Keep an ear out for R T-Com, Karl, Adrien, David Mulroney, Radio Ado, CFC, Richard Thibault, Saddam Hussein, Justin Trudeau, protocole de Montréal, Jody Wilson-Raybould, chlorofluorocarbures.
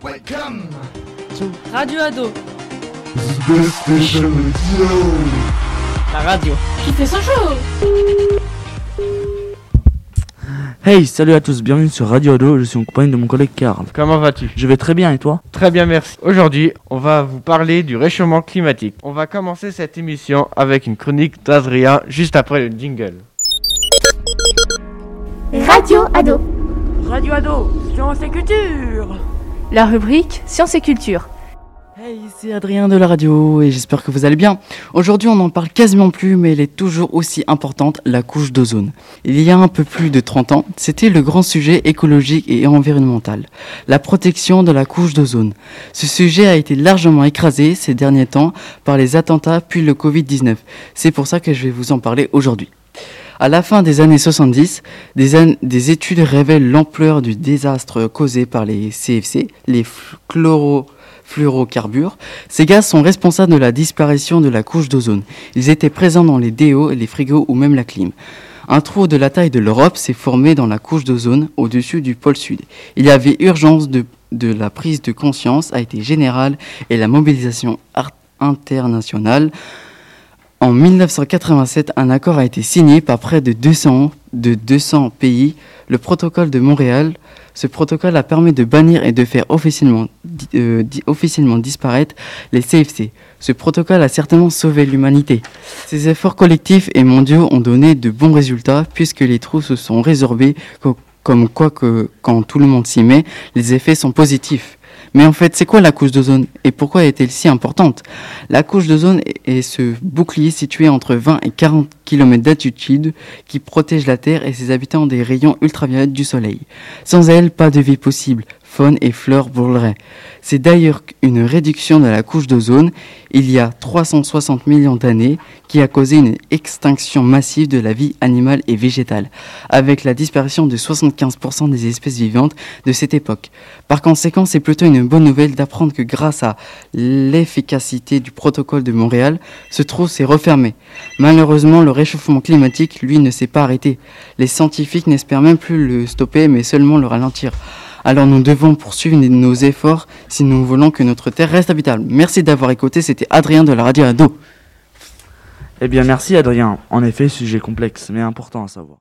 Welcome to Radio Ado. La radio qui fait son show. Hey, salut à tous, bienvenue sur Radio Ado, je suis en compagnie de mon collègue Karl. Comment vas-tu ? Je vais très bien, et toi ? Très bien, merci. Aujourd'hui, on va vous parler du réchauffement climatique. On va commencer cette émission avec une chronique d'Adrien juste après le jingle. Radio Ado. Radio Ado, science et culture. La rubrique science et culture. Hey, c'est Adrien de la radio et j'espère que vous allez bien. Aujourd'hui, on n'en parle quasiment plus, mais elle est toujours aussi importante, la couche d'ozone. Il y a un peu plus de 30 ans, c'était le grand sujet écologique et environnemental, la protection de la couche d'ozone. Ce sujet a été largement écrasé ces derniers temps par les attentats puis le Covid-19. C'est pour ça que je vais vous en parler aujourd'hui. À la fin des années 70, des études révèlent l'ampleur du désastre causé par les CFC, les chlorofluorocarbures. Ces gaz sont responsables de la disparition de la couche d'ozone. Ils étaient présents dans les déos, les frigos ou même la clim. Un trou de la taille de l'Europe s'est formé dans la couche d'ozone au-dessus du pôle sud. Il y avait urgence de la prise de conscience a été générale et la mobilisation internationale. En 1987, un accord a été signé par près de 200 pays, le protocole de Montréal. Ce protocole a permis de bannir et de faire officiellement disparaître les CFC. Ce protocole a certainement sauvé l'humanité. Ces efforts collectifs et mondiaux ont donné de bons résultats puisque les trous se sont résorbés, comme quoi que quand tout le monde s'y met, les effets sont positifs. Mais en fait, c'est quoi la couche d'ozone et pourquoi est-elle si importante ? La couche d'ozone est ce bouclier situé entre 20 et 40 km d'altitude qui protège la Terre et ses habitants des rayons ultraviolets du Soleil. Sans elle, pas de vie possible. Faune et fleurs brûleraient. C'est d'ailleurs une réduction de la couche d'ozone il y a 360 millions d'années qui a causé une extinction massive de la vie animale et végétale, avec la disparition de 75% des espèces vivantes de cette époque. Par conséquent, c'est plutôt une bonne nouvelle d'apprendre que grâce à l'efficacité du protocole de Montréal, ce trou s'est refermé. Malheureusement, le réchauffement climatique, lui, ne s'est pas arrêté. Les scientifiques n'espèrent même plus le stopper, mais seulement le ralentir. Alors nous devons poursuivre nos efforts si nous voulons que notre Terre reste habitable. Merci d'avoir écouté, c'était Adrien de la Radio Ado. Eh bien merci Adrien, en effet sujet complexe mais important à savoir.